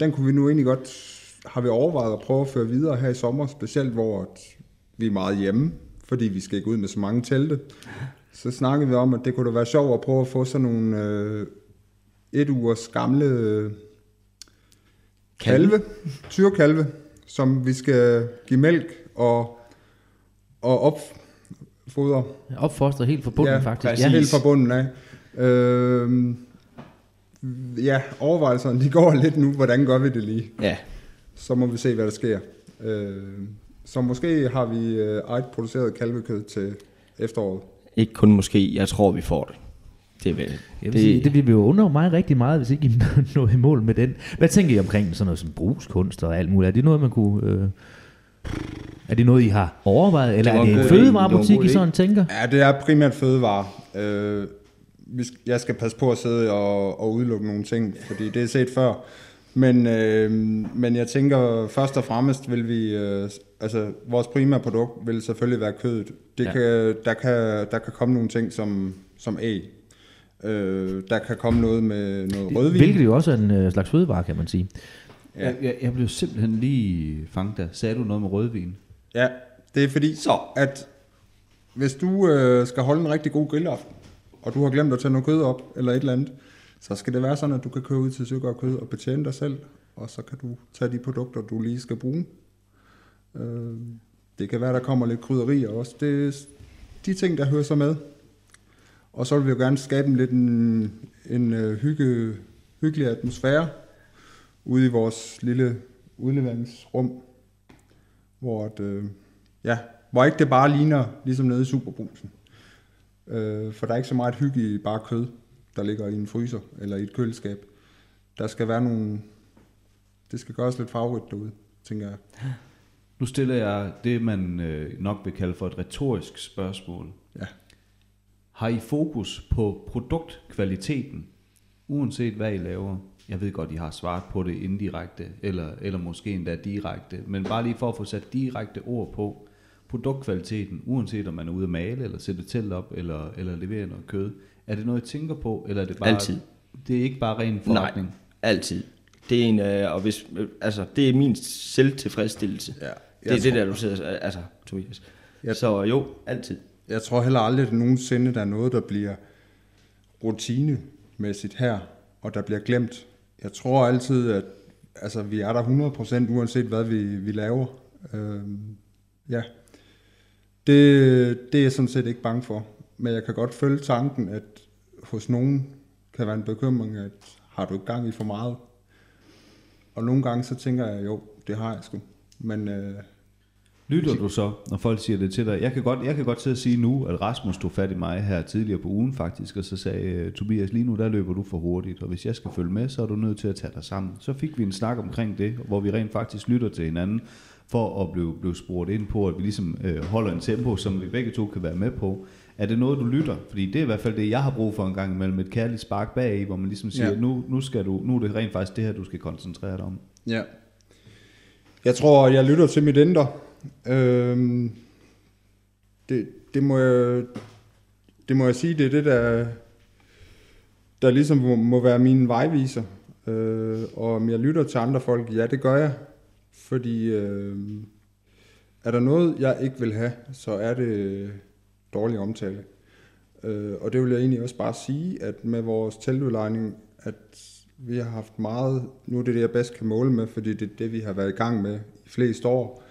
Den kunne vi nu egentlig godt, har vi overvejet at prøve at føre videre her i sommer, specielt hvor vi er meget hjemme, fordi vi skal ikke ud med så mange telte. Så snakkede vi om, at det kunne da være sjovt at prøve at få sådan nogle et ugers gamle... tyrkalve, som vi skal give mælk og opfodre. Opfostre helt fra bunden, faktisk. Ja, helt fra bunden af. Overvejelserne, de går lidt nu, hvordan gør vi det lige? Ja. Så må vi se, hvad der sker. Så måske har vi eget produceret kalvekød til efteråret. Ikke kun måske, jeg tror vi får det. Det bliver jo under mig rigtig meget, hvis ikke I når i mål med den. Hvad tænker I omkring sådan noget som brugskunst og alt muligt? Er det noget, man kunne... er det noget, I har overvejet? Eller er det en fødevarebutik, I sådan tænker? Ja, det er primært fødevare. Jeg skal passe på at sidde og udelukke nogle ting, fordi det er set før. Men jeg tænker, først og fremmest vil vi... vores primære produkt vil selvfølgelig være kødet. Der kan komme nogle ting som æg. Der kan komme noget med noget rødvin. Hvilket jo også er en slags fødevare, kan man sige. Ja. Jeg blev simpelthen lige fanget der. Sagde du noget med rødvin? Ja, det er fordi, at hvis du skal holde en rigtig god grillaften, og du har glemt at tage noget kød op, eller et eller andet, så skal det være sådan, at du kan køre ud til Søgård Kød og betjene dig selv, og så kan du tage de produkter, du lige skal bruge. Det kan være, der kommer lidt krydderier også. Det er de ting, der hører sig med. Og så vil vi jo gerne skabe en lidt en hyggelig atmosfære ude i vores lille udleveringsrum, hvor ikke det bare ligner ligesom nede i Superbrugsen. For der er ikke så meget hygge i bare kød, der ligger i en fryser eller i et køleskab. Der skal være det skal gøres lidt farverigt derude, tænker jeg. Nu stiller jeg det, man nok vil kalde for et retorisk spørgsmål. Ja. Har I fokus på produktkvaliteten, uanset hvad I laver? Jeg ved godt, I har svaret på det indirekte, eller måske endda direkte, men bare lige for at få sat direkte ord på produktkvaliteten, uanset om man er ude at male, eller sætte telt op, eller levere noget kød. Er det noget, I tænker på, eller er det bare... Altid. Det er ikke bare ren forretning? Nej, altid. Det er det er min selvtilfredsstillelse. Ja, du siger, Tobias. Så jo, altid. Jeg tror heller aldrig, at nogensinde der er noget, der bliver rutinemæssigt her, og der bliver glemt. Jeg tror altid, at altså, vi er der 100% uanset hvad vi laver. Ja, det er jeg sådan set ikke bange for. Men jeg kan godt følge tanken, at hos nogen kan være en bekymring, at har du ikke gang i for meget? Og nogle gange så tænker jeg, jo, det har jeg sgu. Men, lytter du så, når folk siger det til dig? Jeg kan godt til at sige nu, at Rasmus tog fat i mig her tidligere på ugen faktisk, og så sagde Tobias, lige nu der løber du for hurtigt, og hvis jeg skal følge med, så er du nødt til at tage dig sammen. Så fik vi en snak omkring det, hvor vi rent faktisk lytter til hinanden, for at blive spurgt ind på, at vi ligesom holder en tempo, som vi begge to kan være med på. Er det noget, du lytter? Fordi det er i hvert fald det, jeg har brug for en gang imellem, et kærligt spark bagi, hvor man ligesom siger, ja, nu er det rent faktisk det her, du skal koncentrere dig om. Ja. Jeg tror, jeg lytter til mit indre. Det må jeg sige, det er det, der ligesom må være mine vejviser. Og om jeg lytter til andre folk, ja, det gør jeg. Fordi er der noget, jeg ikke vil have, så er det dårlig omtale. Og det vil jeg egentlig også bare sige, at med vores teltudlejning, at vi har haft meget, nu er det det, jeg bedst kan måle med, fordi det er det, vi har været i gang med i flest år,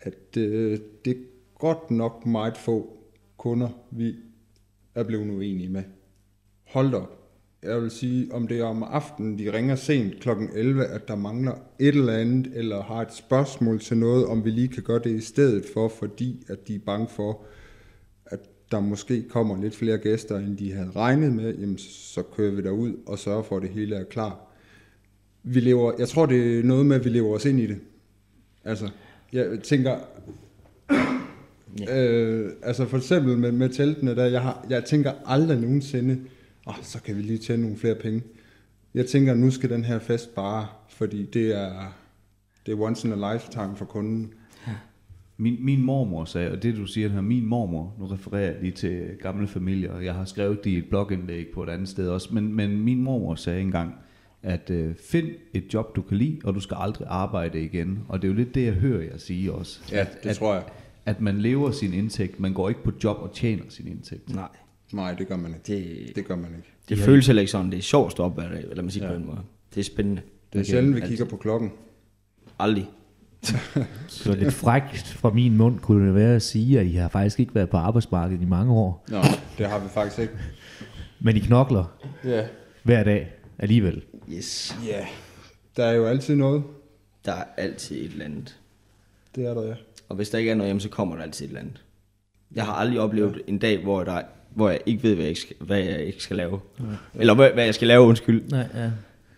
at det er godt nok meget få kunder, vi er blevet uenige med. Hold da op. Jeg vil sige, om det er om aftenen, de ringer sent kl. 11, at der mangler et eller andet, eller har et spørgsmål til noget, om vi lige kan gøre det i stedet for, fordi at de er bange for, at der måske kommer lidt flere gæster, end de havde regnet med, jamen, så kører vi derud og sørger for, at det hele er klar. Jeg tror, det er noget med, at vi lever os ind i det. Altså, jeg tænker, altså for eksempel med teltene, der, jeg tænker aldrig nogensinde, så kan vi lige tjene nogle flere penge. Jeg tænker, nu skal den her fest bare, fordi det er once in a lifetime for kunden. Min mormor sagde, og det du siger her, min mormor, nu refererer jeg lige til gamle familier, og jeg har skrevet det i et blogindlæg på et andet sted også, men min mormor sagde engang, at find et job, du kan lide, og du skal aldrig arbejde igen. Og det er jo lidt det, jeg hører jer sige også. Ja, det tror jeg. At man lever sin indtægt, man går ikke på job og tjener sin indtægt. Nej, det gør man ikke. Det gør man ikke. Det føles heller ikke sådan. Det er sjovt at opværde, eller man siger på en måde. Det er spændende. Det er sjældent, vi kigger på klokken. Aldrig. Så lidt frækt fra min mund kunne det være at sige, at I har faktisk ikke været på arbejdsmarkedet i mange år. Nej, det har vi faktisk ikke. Men I knokler hver dag alligevel. Yes. Ja. Yeah. Der er jo altid noget. Der er altid et eller andet. Det er der, ja. Og hvis der ikke er noget hjem, så kommer der altid et eller andet. Jeg har aldrig oplevet en dag, hvor jeg ikke ved, hvad jeg skal lave. Ja. Eller hvad jeg skal lave, undskyld. Nej, ja.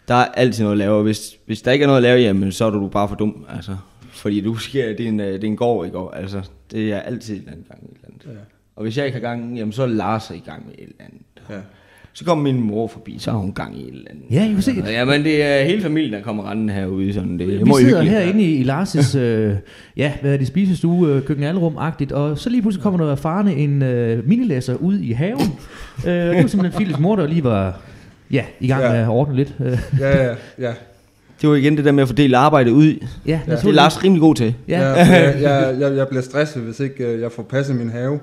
Der er altid noget at lave, og hvis der ikke er noget at lave hjemme, så er du bare for dum, altså. Fordi du siger, det er en gård i går, altså. Det er altid et eller andet gang i et eller andet. Ja. Og hvis jeg ikke har gang, jamen så er Lars i gang med et eller andet. Ja. Så kommer min mor forbi, så har hun gang i et eller andet. Ja, jo sikkert. Ja, men det er hele familien, der kommer rendende herude. Sådan det. Vi sidder herinde i Lars' hvad er det, spisestue, køkkenalrum-agtigt, og så lige pludselig kommer der erfarne en minilæser ud i haven. Det var simpelthen Philips mor, der lige var i gang med at ordne lidt. Ja. Det var igen det der med at fordele arbejdet ud. Ja, det er Lars rimelig god til. Ja. Jeg bliver stresset, hvis ikke jeg får passet min have.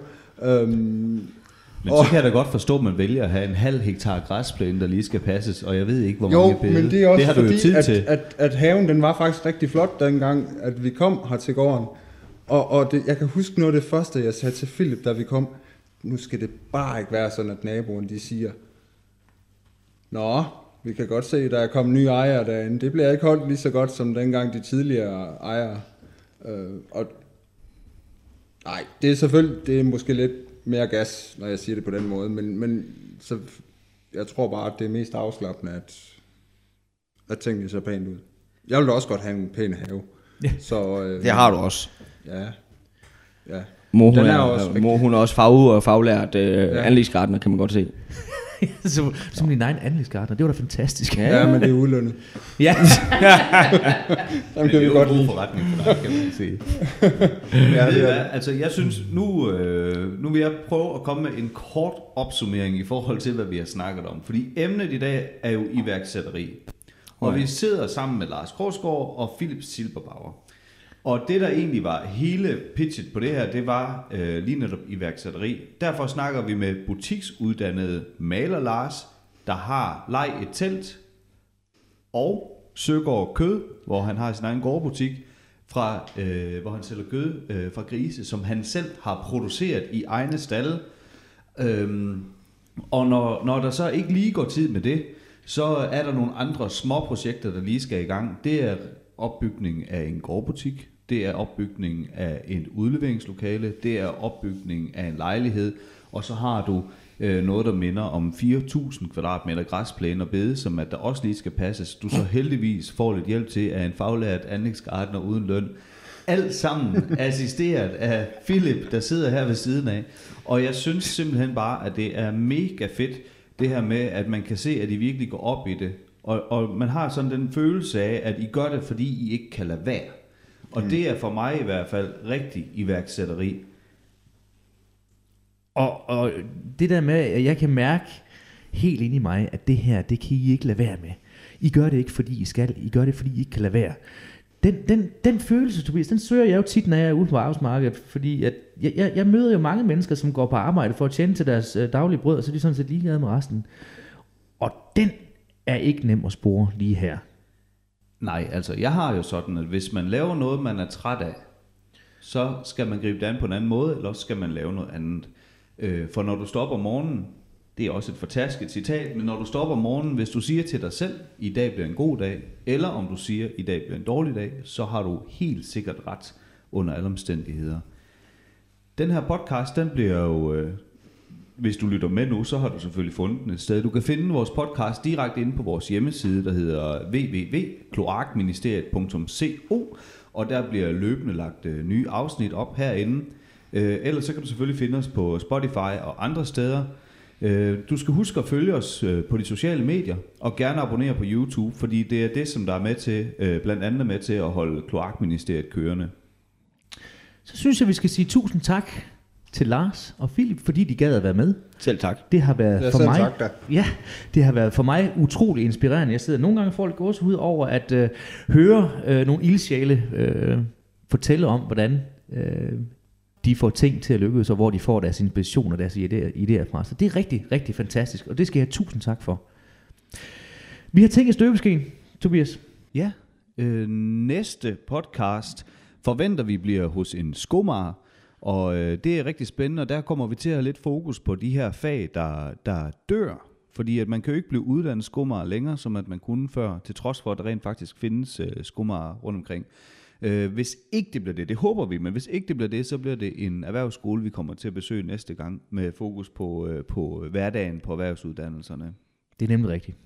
Men så kan jeg da godt forstå, at man vælger at have en halv hektar græsplæne, der lige skal passes, og jeg ved ikke, hvor mange bede. Jo, men det er også det fordi, at haven den var faktisk rigtig flot dengang, at vi kom her til gården. Og det, jeg kan huske noget af det første, jeg sagde til Philip, da vi kom. Nu skal det bare ikke være sådan, at naboen de siger, nå, vi kan godt se, der er kommet nye ejere derinde. Det bliver ikke holdt lige så godt, som dengang de tidligere ejere. Nej, det er selvfølgelig, det er måske lidt mere gas, når jeg siger det på den måde, men så jeg tror bare, at det er mest afslappende, at tingene ser pænt ud. Jeg vil da også godt have en pæn have. Ja. Så, det har du også. Ja. Mor, hun er også faglært anlægsgartner, kan man godt se. Som din egen anlægsgartner, det var da fantastisk. Ja, men det er udlønnet. Ja. Sådan kan vi godt lide. Det er jo en god forretning for dig, kan man sige. Altså jeg synes, nu vil jeg prøve at komme med en kort opsummering i forhold til, hvad vi har snakket om. Fordi emnet i dag er jo iværksætteri. Og vi sidder sammen med Lars Krogsgaard og Philip Silberbauer. Og det, der egentlig var hele pitchet på det her, det var lige netop iværksætteri. Derfor snakker vi med butiksuddannede maler Lars, der har Lejetelt og Søgård Kød, hvor han har sin egen gårdbutik, fra, hvor han sælger kød fra grise, som han selv har produceret i egne stalle. Og når der så ikke lige går tid med det, så er der nogle andre små projekter, der lige skal i gang. Det er opbygning af en gårdbutik, det er opbygning af et udleveringslokale, det er opbygning af en lejlighed, og så har du noget, der minder om 4.000 kvadratmeter græsplæne og bede, som at der også lige skal passes. Du så heldigvis får lidt hjælp til af en faglært anlægsgartner uden løn. Alt sammen assisteret af Philip, der sidder her ved siden af. Og jeg synes simpelthen bare, at det er mega fedt, det her med, at man kan se, at I virkelig går op i det. Og man har sådan den følelse af, at I gør det, fordi I ikke kan lade være. Og det er for mig i hvert fald rigtig iværksætteri. Og det der med, at jeg kan mærke helt ind i mig, at det her, det kan I ikke lade være med. I gør det ikke, fordi I skal. I gør det, fordi I ikke kan lade være. Den følelse, Tobias, den søger jeg jo tit, når jeg er ude på arbejdsmarkedet, fordi at jeg møder jo mange mennesker, som går på arbejde for at tjene til deres daglige brød, og så er de sådan set ligeglade med resten. Og den er ikke nem at spore lige her. Nej, altså jeg har jo sådan, at hvis man laver noget, man er træt af, så skal man gribe det an på en anden måde, eller også skal man lave noget andet. For når du stopper om morgenen, det er også et fortærsket citat, men når du stopper om morgenen, hvis du siger til dig selv, i dag bliver en god dag, eller om du siger, i dag bliver en dårlig dag, så har du helt sikkert ret under alle omstændigheder. Den her podcast, den bliver jo... Hvis du lytter med nu, så har du selvfølgelig fundet den et sted. Du kan finde vores podcast direkte inde på vores hjemmeside, der hedder www.kloakministeriet.co, og der bliver løbende lagt nye afsnit op herinde. Ellers så kan du selvfølgelig finde os på Spotify og andre steder. Du skal huske at følge os på de sociale medier, og gerne abonnere på YouTube, fordi det er det, som der er med til, blandt andet med til at holde Kloakministeriet kørende. Så synes jeg, vi skal sige tusind tak til Lars og Philip, fordi de gad at være med. Selv tak. Det har været for mig. Ja, det har været for mig utrolig inspirerende. Jeg sidder nogle gange og får lidt gåsehud over at høre nogle ildsjæle fortælle om, hvordan de får ting til at lykkes, og hvor de får deres inspiration og deres idéer fra. Så det er rigtig, rigtig fantastisk, og det skal jeg have tusind tak for. Vi har tænkt i støbeskeen, Tobias. Ja, næste podcast forventer vi bliver hos en skomager. Og det er rigtig spændende, og der kommer vi til at have lidt fokus på de her fag, der dør. Fordi at man kan jo ikke blive uddannet skomager længere, som at man kunne før, til trods for, at der rent faktisk findes skomager rundt omkring. Hvis ikke det bliver det, det håber vi, men hvis ikke det bliver det, så bliver det en erhvervsskole, vi kommer til at besøge næste gang, med fokus på hverdagen på erhvervsuddannelserne. Det er nemlig rigtigt.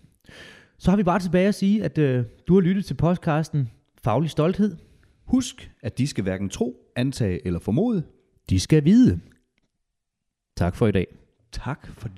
Så har vi bare tilbage at sige, at du har lyttet til podcasten Faglig Stolthed. Husk, at de skal hverken tro, antage eller formode. De skal vide. Tak for i dag. Tak for